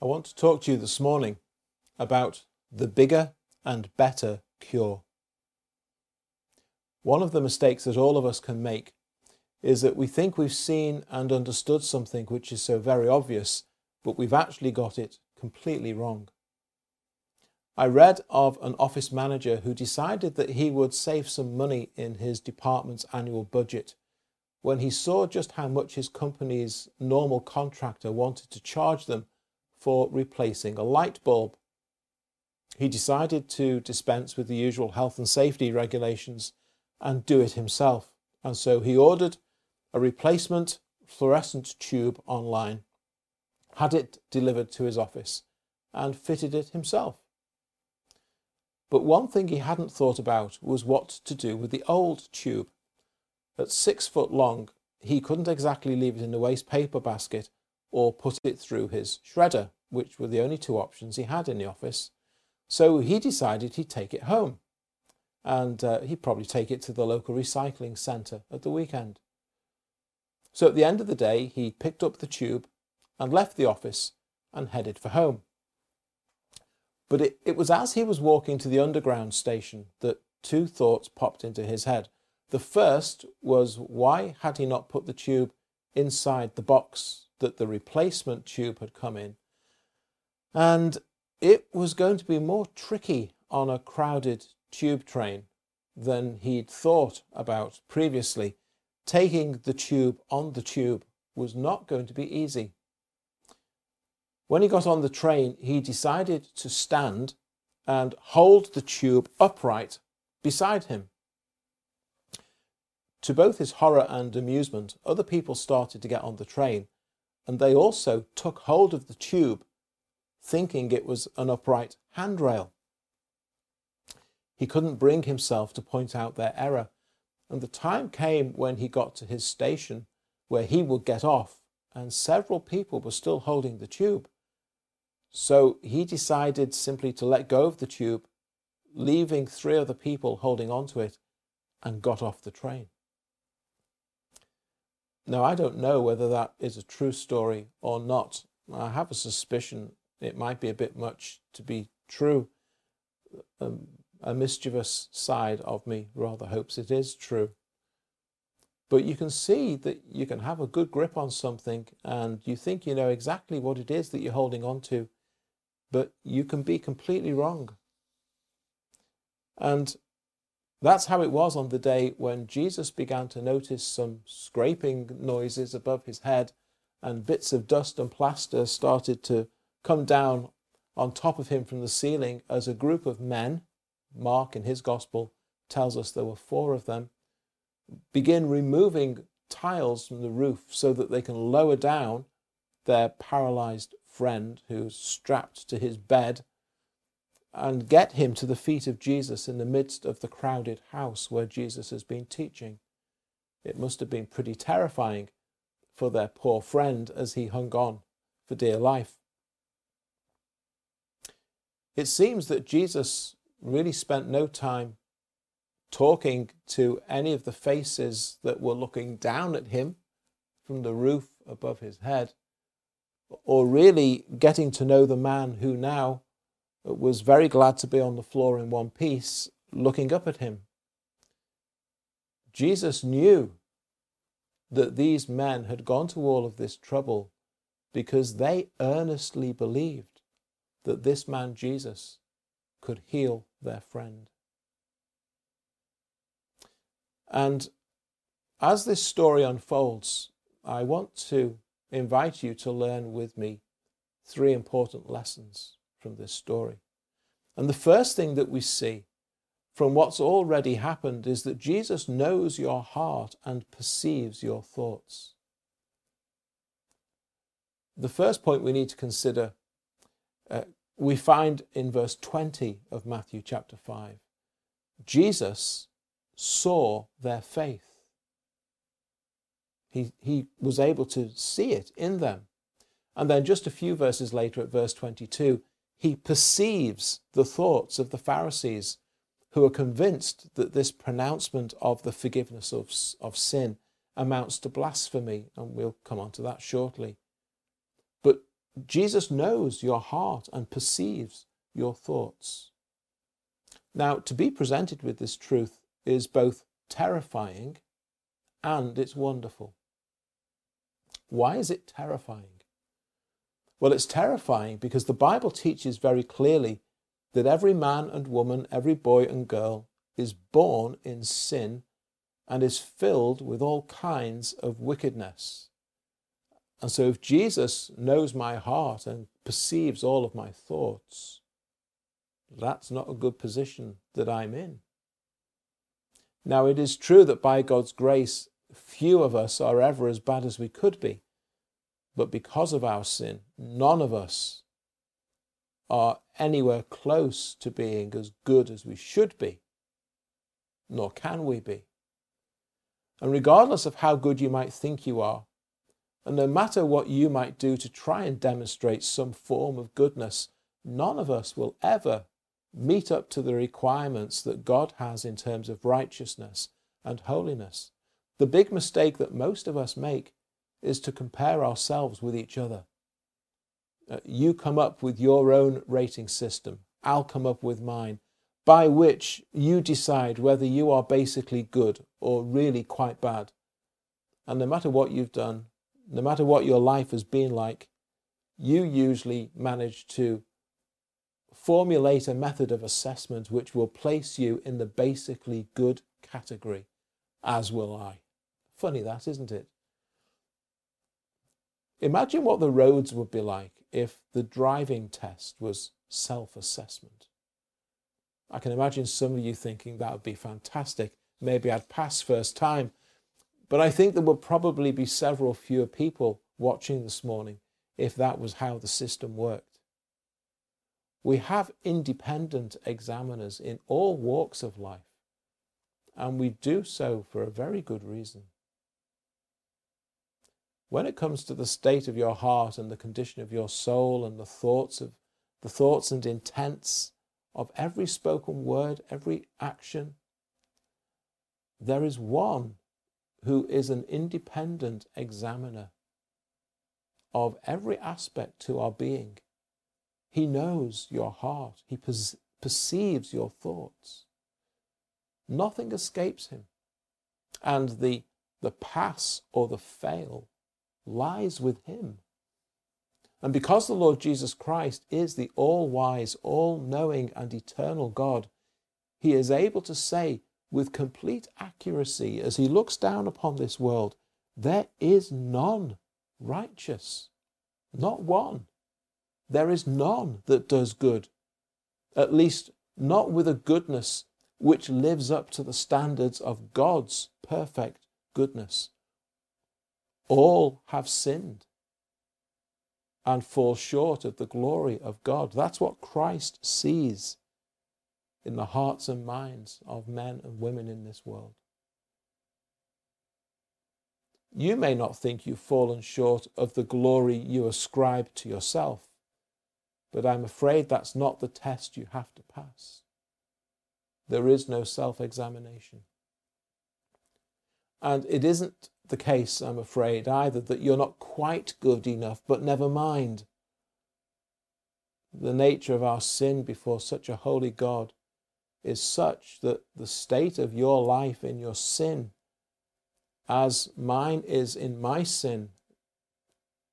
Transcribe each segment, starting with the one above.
I want to talk to you this morning about the bigger and better cure. One of the mistakes that all of us can make is that we think we've seen and understood something which is so very obvious, but we've actually got it completely wrong. I read of an office manager who decided that he would save some money in his department's annual budget when he saw just how much his company's normal contractor wanted to charge them for replacing a light bulb. He decided to dispense with the usual health and safety regulations and do it himself, and so he ordered a replacement fluorescent tube online, had it delivered to his office, and fitted it himself. But one thing he hadn't thought about was what to do with the old tube. At 6 foot long, he couldn't exactly leave it in the waste paper basket or put it through his shredder, which were the only two options he had in the office. So he decided he'd take it home, and he'd probably take it to the local recycling centre at the weekend. So at the end of the day, he picked up the tube and left the office and headed for home. But it was as he was walking to the underground station that two thoughts popped into his head. The first was, why had he not put the tube inside the box that the replacement tube had come in? And it was going to be more tricky on a crowded tube train than he'd thought about previously. Taking the tube on the tube was not going to be easy. When he got on the train, he decided to stand and hold the tube upright beside him. To both his horror and amusement, other people started to get on the train, and they also took hold of the tube, thinking it was an upright handrail. He couldn't bring himself to point out their error, and the time came when he got to his station where he would get off, and several people were still holding the tube. So he decided simply to let go of the tube, leaving three other people holding onto it, and got off the train. Now, I don't know whether that is a true story or not. I have a suspicion it might be a bit much to be true. A mischievous side of me rather hopes it is true. But you can see that you can have a good grip on something and you think you know exactly what it is that you're holding on to, but you can be completely wrong. And that's how it was on the day when Jesus began to notice some scraping noises above his head, and bits of dust and plaster started to come down on top of him from the ceiling as a group of men, Mark in his Gospel tells us there were four of them, begin removing tiles from the roof so that they can lower down their paralysed friend who's strapped to his bed, and get him to the feet of Jesus in the midst of the crowded house where Jesus has been teaching. It must have been pretty terrifying for their poor friend as he hung on for dear life. It seems that Jesus really spent no time talking to any of the faces that were looking down at him from the roof above his head, or really getting to know the man who now was very glad to be on the floor in one piece, looking up at him. Jesus knew that these men had gone to all of this trouble because they earnestly believed that this man Jesus could heal their friend. And as this story unfolds, I want to invite you to learn with me three important lessons from this story. And the first thing that we see from what's already happened is that Jesus knows your heart and perceives your thoughts. The first point we need to consider we find in verse 20 of Matthew chapter 5. Jesus saw their faith. He was able to see it in them. And then just a few verses later at verse 22, he perceives the thoughts of the Pharisees, who are convinced that this pronouncement of the forgiveness of sin amounts to blasphemy, and we'll come on to that shortly. But Jesus knows your heart and perceives your thoughts. Now, to be presented with this truth is both terrifying and it's wonderful. Why is it terrifying? Well, it's terrifying because the Bible teaches very clearly that every man and woman, every boy and girl is born in sin and is filled with all kinds of wickedness. And so if Jesus knows my heart and perceives all of my thoughts, that's not a good position that I'm in. Now, it is true that by God's grace, few of us are ever as bad as we could be. But because of our sin, none of us are anywhere close to being as good as we should be, nor can we be. And regardless of how good you might think you are, and no matter what you might do to try and demonstrate some form of goodness, none of us will ever meet up to the requirements that God has in terms of righteousness and holiness. The big mistake that most of us make is to compare ourselves with each other. You come up with your own rating system, I'll come up with mine, by which you decide whether you are basically good or really quite bad. And no matter what you've done, no matter what your life has been like, you usually manage to formulate a method of assessment which will place you in the basically good category, as will I. Funny that, isn't it? Imagine what the roads would be like if the driving test was self-assessment. I can imagine some of you thinking that would be fantastic. Maybe I'd pass first time. But I think there would probably be several fewer people watching this morning if that was how the system worked. We have independent examiners in all walks of life, and we do so for a very good reason. When it comes to the state of your heart and the condition of your soul and the thoughts and intents of every spoken word, every action, there is one who is an independent examiner of every aspect to our being. He knows your heart. He perceives your thoughts. Nothing escapes him. And the pass or the fail lies with him. And because the Lord Jesus Christ is the all-wise, all-knowing and eternal God, he is able to say, with complete accuracy, as he looks down upon this world, there is none righteous, not one. There is none that does good, at least not with a goodness which lives up to the standards of God's perfect goodness. All have sinned and fall short of the glory of God. That's what Christ sees in the hearts and minds of men and women in this world. You may not think you've fallen short of the glory you ascribe to yourself, but I'm afraid that's not the test you have to pass. There is no self-examination. And it isn't the case, I'm afraid, either that you're not quite good enough, but never mind. The nature of our sin before such a holy God is such that the state of your life in your sin, as mine is in my sin,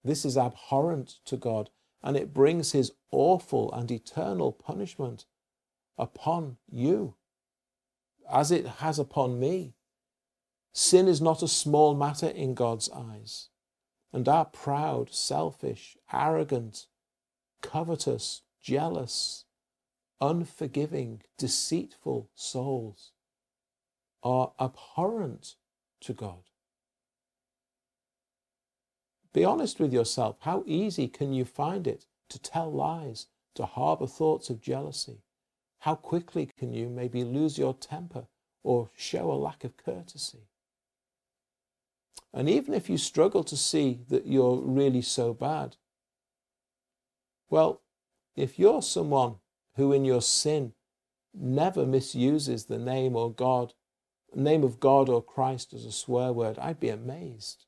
this is abhorrent to God, and it brings his awful and eternal punishment upon you, as it has upon me. Sin is not a small matter in God's eyes, and our proud, selfish, arrogant, covetous, jealous, unforgiving, deceitful souls are abhorrent to God. Be honest with yourself. How easy can you find it to tell lies, to harbour thoughts of jealousy? How quickly can you maybe lose your temper or show a lack of courtesy? And even if you struggle to see that you're really so bad, well, if you're someone who in your sin never misuses the name of God or Christ as a swear word, I'd be amazed.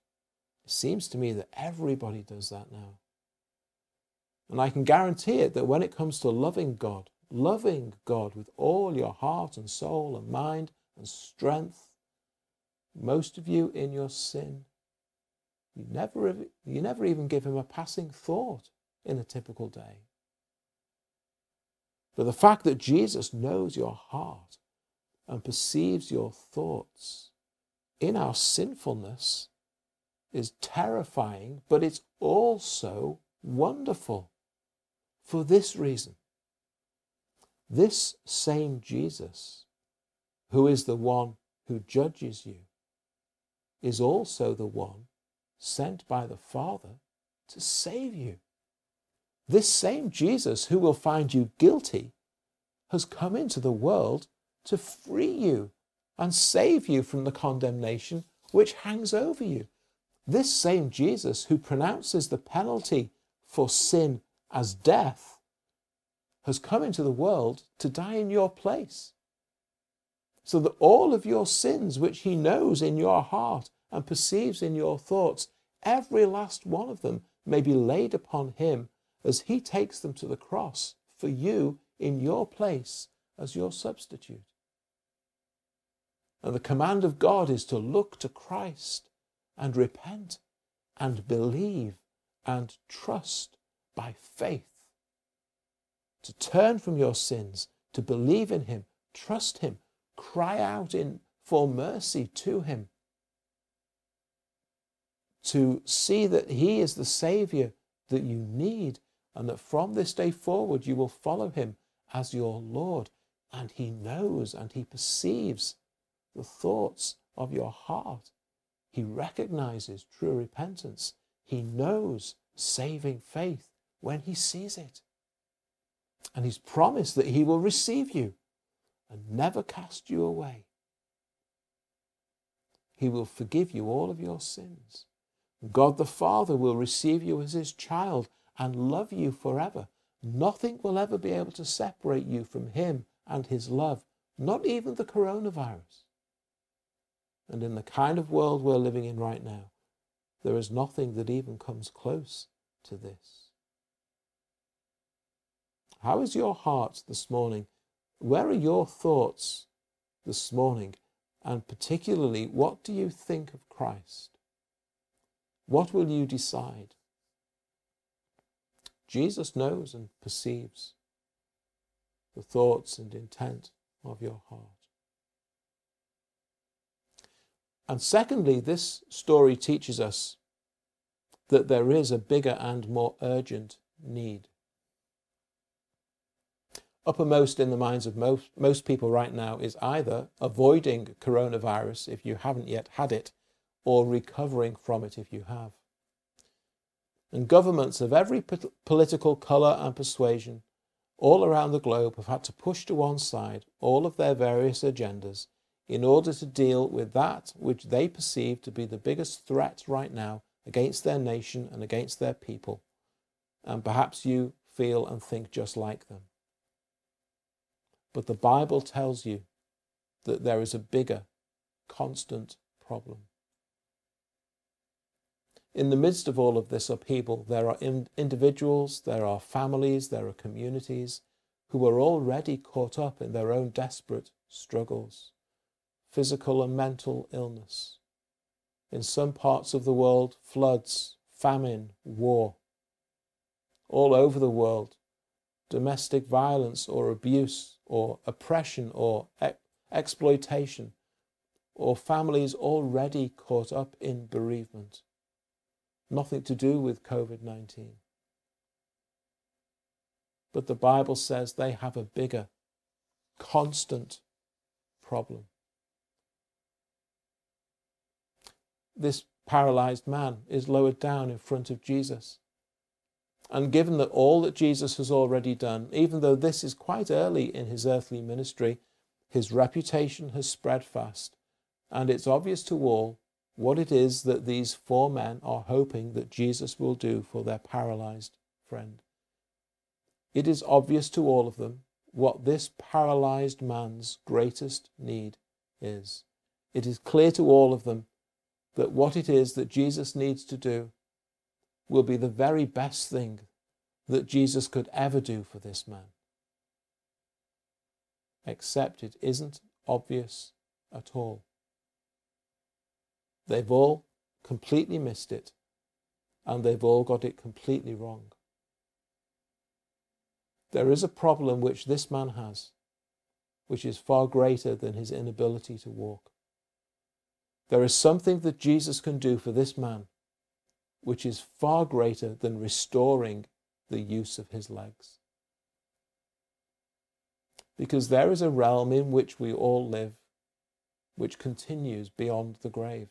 It seems to me that everybody does that now. And I can guarantee it that when it comes to loving God with all your heart and soul and mind and strength, most of you in your sin, you never even give him a passing thought in a typical day. But the fact that Jesus knows your heart and perceives your thoughts in our sinfulness is terrifying, but it's also wonderful for this reason. This same Jesus, who is the one who judges you, is also the one sent by the Father to save you. This same Jesus who will find you guilty has come into the world to free you and save you from the condemnation which hangs over you. This same Jesus who pronounces the penalty for sin as death has come into the world to die in your place, so that all of your sins which he knows in your heart and perceives in your thoughts, every last one of them may be laid upon him as he takes them to the cross for you in your place as your substitute. And the command of God is to look to Christ and repent and believe and trust by faith. To turn from your sins, to believe in him, trust him, cry out for mercy to him. To see that he is the Saviour that you need, and that from this day forward you will follow him as your Lord. And he knows and he perceives the thoughts of your heart. He recognises true repentance. He knows saving faith when he sees it. And he's promised that he will receive you and never cast you away. He will forgive you all of your sins. God the Father will receive you as his child and love you forever. Nothing will ever be able to separate you from him and his love, not even the coronavirus. And in the kind of world we're living in right now, there is nothing that even comes close to this. How is your heart this morning? Where are your thoughts this morning? And particularly, what do you think of Christ? What will you decide? Jesus knows and perceives the thoughts and intent of your heart. And secondly, this story teaches us that there is a bigger and more urgent need. Uppermost in the minds of most people right now is either avoiding coronavirus if you haven't yet had it, or recovering from it if you have. And governments of every political colour and persuasion all around the globe have had to push to one side all of their various agendas in order to deal with that which they perceive to be the biggest threat right now against their nation and against their people. And perhaps you feel and think just like them. But the Bible tells you that there is a bigger, constant problem. In the midst of all of this upheaval, there are individuals, there are families, there are communities who are already caught up in their own desperate struggles, physical and mental illness. In some parts of the world, floods, famine, war. All over the world, domestic violence or abuse or oppression or exploitation, or families already caught up in bereavement. Nothing to do with COVID-19. But the Bible says they have a bigger, constant problem. This paralysed man is lowered down in front of Jesus. And given that all that Jesus has already done, even though this is quite early in his earthly ministry, his reputation has spread fast, and it's obvious to all what it is that these four men are hoping that Jesus will do for their paralysed friend. It is obvious to all of them what this paralysed man's greatest need is. It is clear to all of them that what it is that Jesus needs to do will be the very best thing that Jesus could ever do for this man, except it isn't obvious at all. They've all completely missed it, and they've all got it completely wrong. There is a problem which this man has, which is far greater than his inability to walk. There is something that Jesus can do for this man, which is far greater than restoring the use of his legs. Because there is a realm in which we all live, which continues beyond the grave.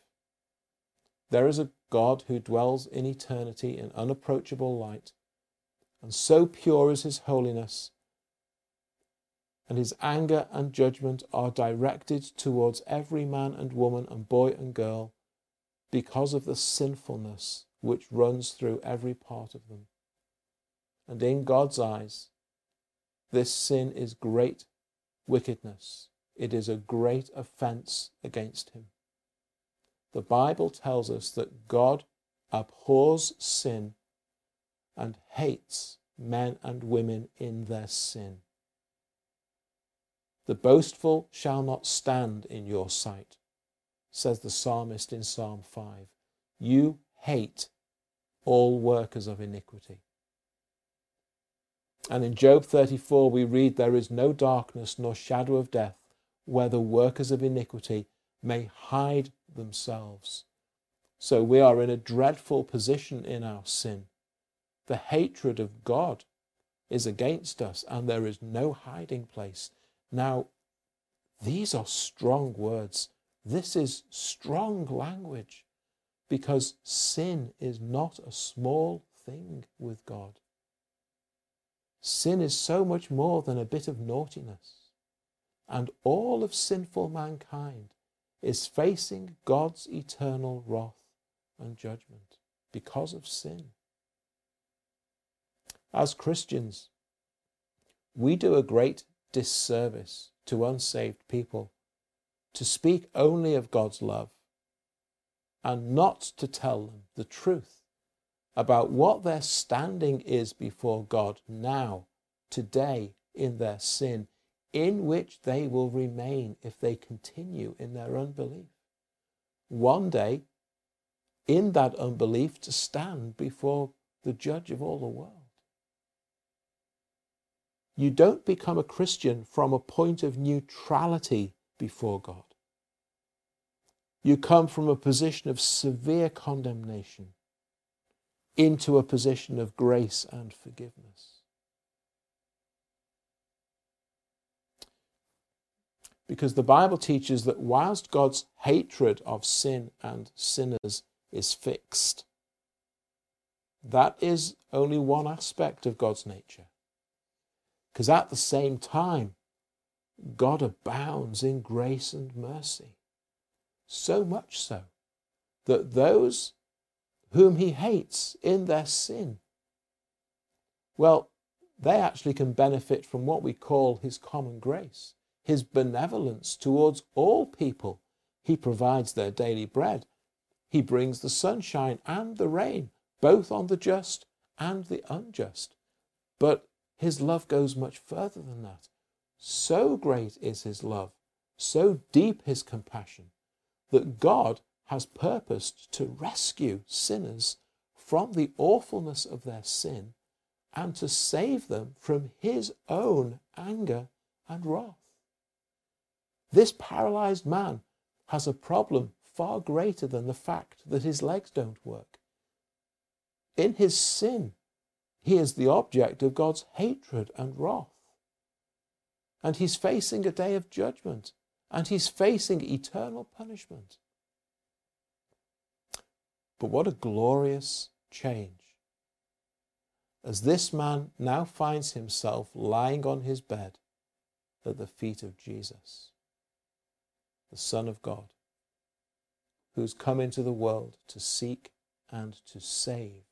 There is a God who dwells in eternity in unapproachable light, and so pure is his holiness, and his anger and judgment are directed towards every man and woman and boy and girl because of the sinfulness which runs through every part of them. And in God's eyes, this sin is great wickedness. It is a great offense against him. The Bible tells us that God abhors sin and hates men and women in their sin. The boastful shall not stand in your sight, says the psalmist in Psalm 5. You hate all workers of iniquity. And in Job 34 we read, there is no darkness nor shadow of death where the workers of iniquity may hide themselves. So we are in a dreadful position in our sin. The hatred of God is against us, and there is no hiding place. Now, these are strong words. This is strong language, because sin is not a small thing with God. Sin is so much more than a bit of naughtiness, and all of sinful mankind is facing God's eternal wrath and judgment because of sin. As Christians, we do a great disservice to unsaved people to speak only of God's love and not to tell them the truth about what their standing is before God now, today, in their sin, in which they will remain if they continue in their unbelief. One day, in that unbelief, to stand before the judge of all the world. You don't become a Christian from a point of neutrality before God. You come from a position of severe condemnation into a position of grace and forgiveness. Because the Bible teaches that whilst God's hatred of sin and sinners is fixed, that is only one aspect of God's nature. Because at the same time, God abounds in grace and mercy, so much so that those whom he hates in their sin, well, they actually can benefit from what we call his common grace, his benevolence towards all people. He provides their daily bread. He brings the sunshine and the rain, both on the just and the unjust. But his love goes much further than that. So great is his love, so deep his compassion, that God has purposed to rescue sinners from the awfulness of their sin and to save them from his own anger and wrath. This paralyzed man has a problem far greater than the fact that his legs don't work. In his sin, he is the object of God's hatred and wrath. And he's facing a day of judgment. And he's facing eternal punishment. But what a glorious change, as this man now finds himself lying on his bed at the feet of Jesus, the Son of God, who's come into the world to seek and to save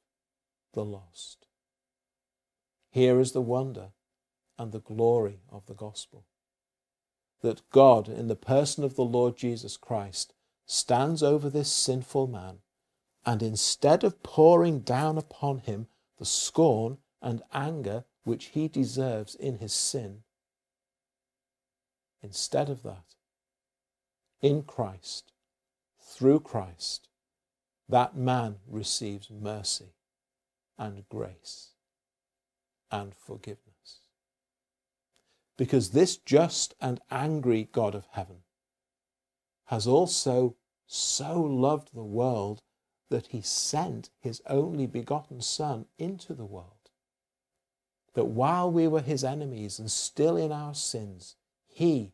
the lost. Here is the wonder and the glory of the gospel, that God, in the person of the Lord Jesus Christ, stands over this sinful man, and instead of pouring down upon him the scorn and anger which he deserves in his sin. Instead of that, in Christ, through Christ, that man receives mercy and grace and forgiveness. Because this just and angry God of heaven has also so loved the world that he sent his only begotten Son into the world, that while we were his enemies and still in our sins, he,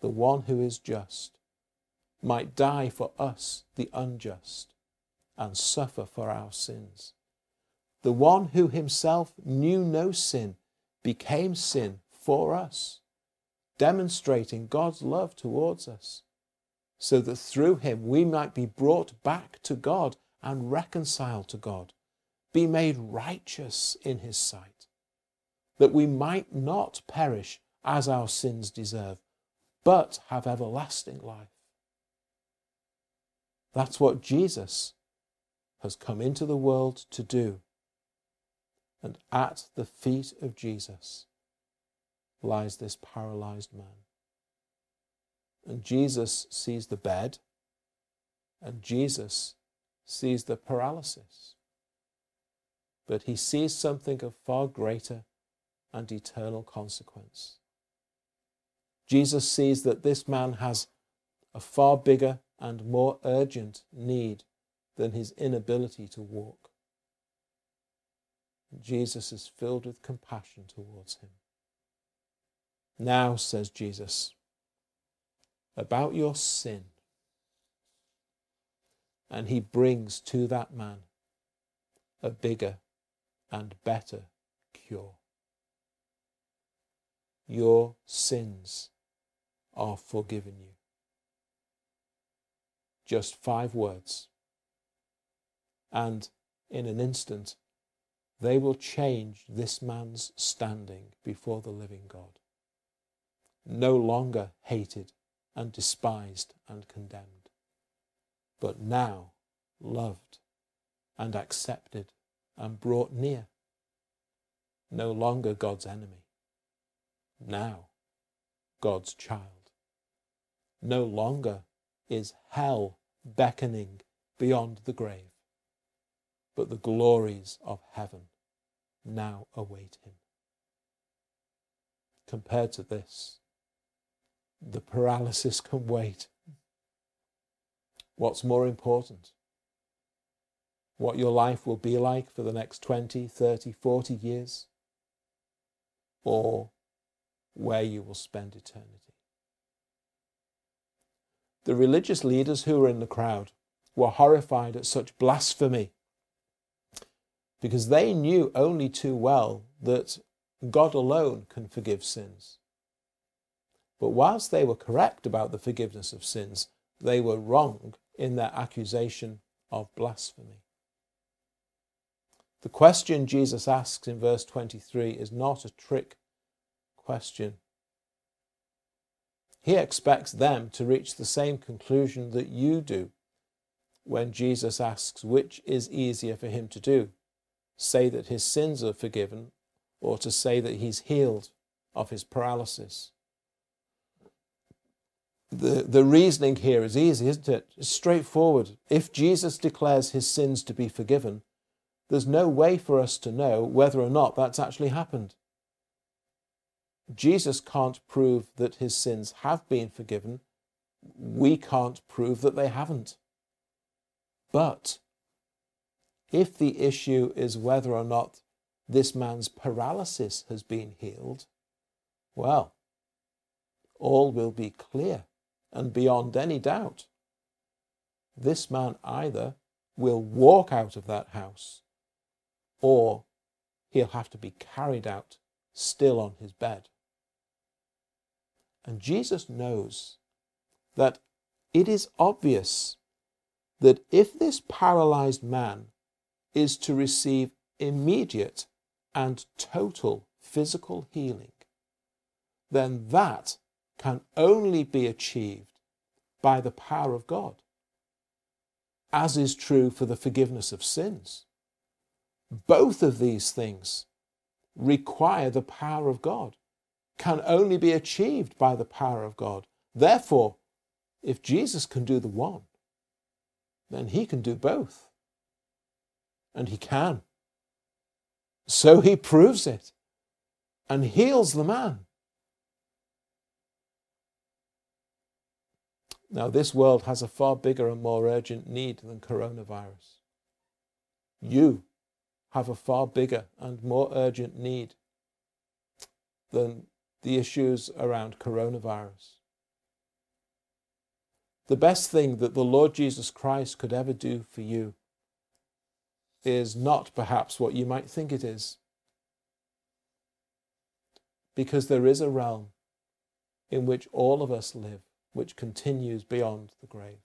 the one who is just, might die for us, the unjust, and suffer for our sins. The one who himself knew no sin became sin for us, demonstrating God's love towards us, so that through him we might be brought back to God and reconciled to God, be made righteous in his sight, that we might not perish as our sins deserve, but have everlasting life. That's what Jesus has come into the world to do. And at the feet of Jesus lies this paralyzed man. And Jesus sees the bed, and Jesus sees the paralysis. But he sees something of far greater and eternal consequence. Jesus sees that this man has a far bigger and more urgent need than his inability to walk. Jesus is filled with compassion towards him. Now, says Jesus, about your sin. And he brings to that man a bigger and better cure. Your sins are forgiven you. Just 5 words. And in an instant, they will change this man's standing before the living God. No longer hated and despised and condemned, but now loved and accepted and brought near. No longer God's enemy, now God's child. No longer is hell beckoning beyond the grave, but the glories of heaven now await him. Compared to this, the paralysis can wait. What's more important? What your life will be like for the next 20, 30, 40 years, or where you will spend eternity? The religious leaders who were in the crowd were horrified at such blasphemy, because they knew only too well that God alone can forgive sins. But whilst they were correct about the forgiveness of sins, they were wrong in their accusation of blasphemy. The question Jesus asks in verse 23 is not a trick question. He expects them to reach the same conclusion that you do when Jesus asks which is easier for him to do, say that his sins are forgiven, or to say that he's healed of his paralysis. The reasoning here is easy, isn't it? It's straightforward. If Jesus declares his sins to be forgiven, there's no way for us to know whether or not that's actually happened. Jesus can't prove that his sins have been forgiven. We can't prove that they haven't. But if the issue is whether or not this man's paralysis has been healed, well, all will be clear and beyond any doubt. This man either will walk out of that house, or he'll have to be carried out still on his bed. And Jesus knows that it is obvious that if this paralyzed man is to receive immediate and total physical healing, then that can only be achieved by the power of God, as is true for the forgiveness of sins. Both of these things require the power of God, can only be achieved by the power of God. Therefore, if Jesus can do the one, then he can do both. And he can. So he proves it and heals the man. Now, this world has a far bigger and more urgent need than coronavirus. You have a far bigger and more urgent need than the issues around coronavirus. The best thing that the Lord Jesus Christ could ever do for you is not perhaps what you might think it is, because there is a realm in which all of us live, which continues beyond the grave.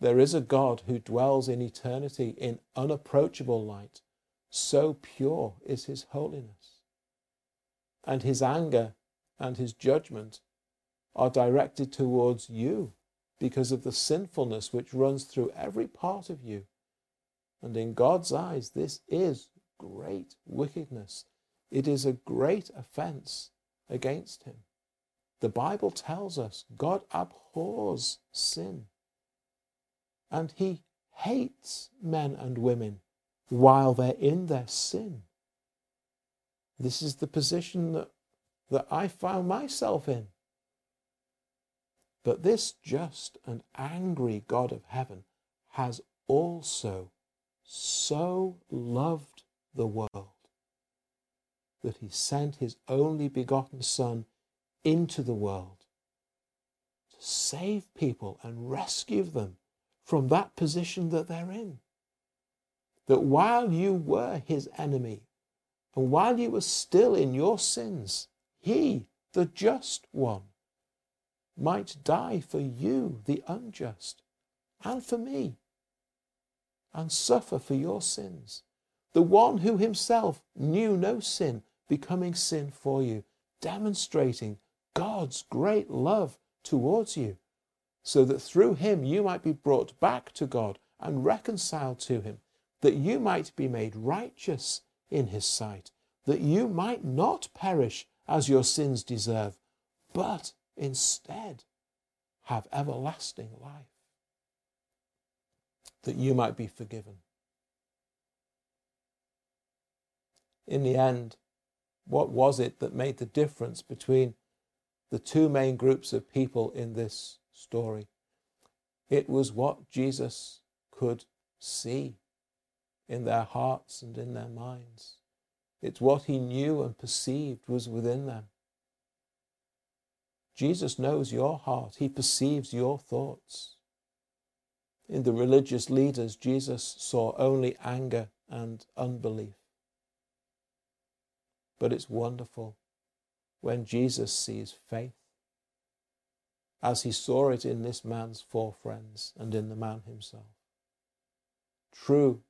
There is a God who dwells in eternity in unapproachable light. So pure is his holiness. And his anger and his judgment are directed towards you because of the sinfulness which runs through every part of you. And in God's eyes, this is great wickedness. It is a great offense against him. The Bible tells us God abhors sin, and he hates men and women while they're in their sin. This is the position that I found myself in. But this just and angry God of heaven has also so loved the world that he sent his only begotten Son into the world to save people and rescue them from that position that they're in. That while you were his enemy, and while you were still in your sins, he, the just one, might die for you, the unjust, and for me, and suffer for your sins. The one who himself knew no sin, becoming sin for you, demonstrating God's great love towards you, so that through him you might be brought back to God and reconciled to him, that you might be made righteous in his sight, that you might not perish as your sins deserve, but instead have everlasting life, that you might be forgiven. In the end, what was it that made the difference between the two main groups of people in this story? It was what Jesus could see in their hearts and in their minds. It's what he knew and perceived was within them. Jesus knows your heart. He perceives your thoughts. In the religious leaders, Jesus saw only anger and unbelief. But it's wonderful when Jesus sees faith, as he saw it in this man's four friends and in the man himself. True,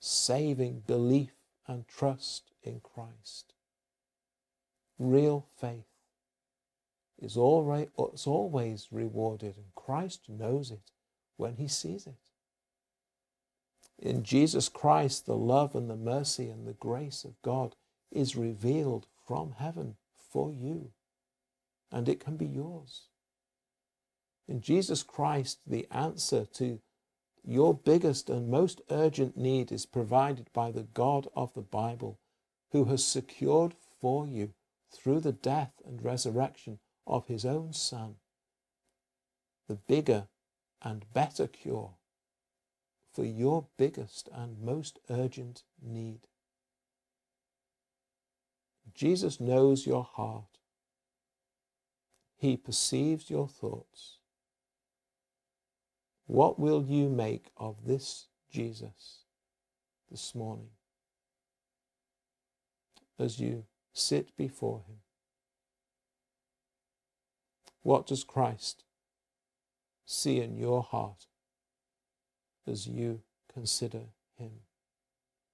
saving belief and trust in Christ. Real faith is always rewarded, and Christ knows it when he sees it. In Jesus Christ, the love and the mercy and the grace of God is revealed from heaven for you, and it can be yours. In Jesus Christ, the answer to your biggest and most urgent need is provided by the God of the Bible, who has secured for you through the death and resurrection of his own Son the bigger and better cure for your biggest and most urgent need. Jesus knows your heart. He perceives your thoughts. What will you make of this Jesus this morning as you sit before him? What does Christ see in your heart as you consider him?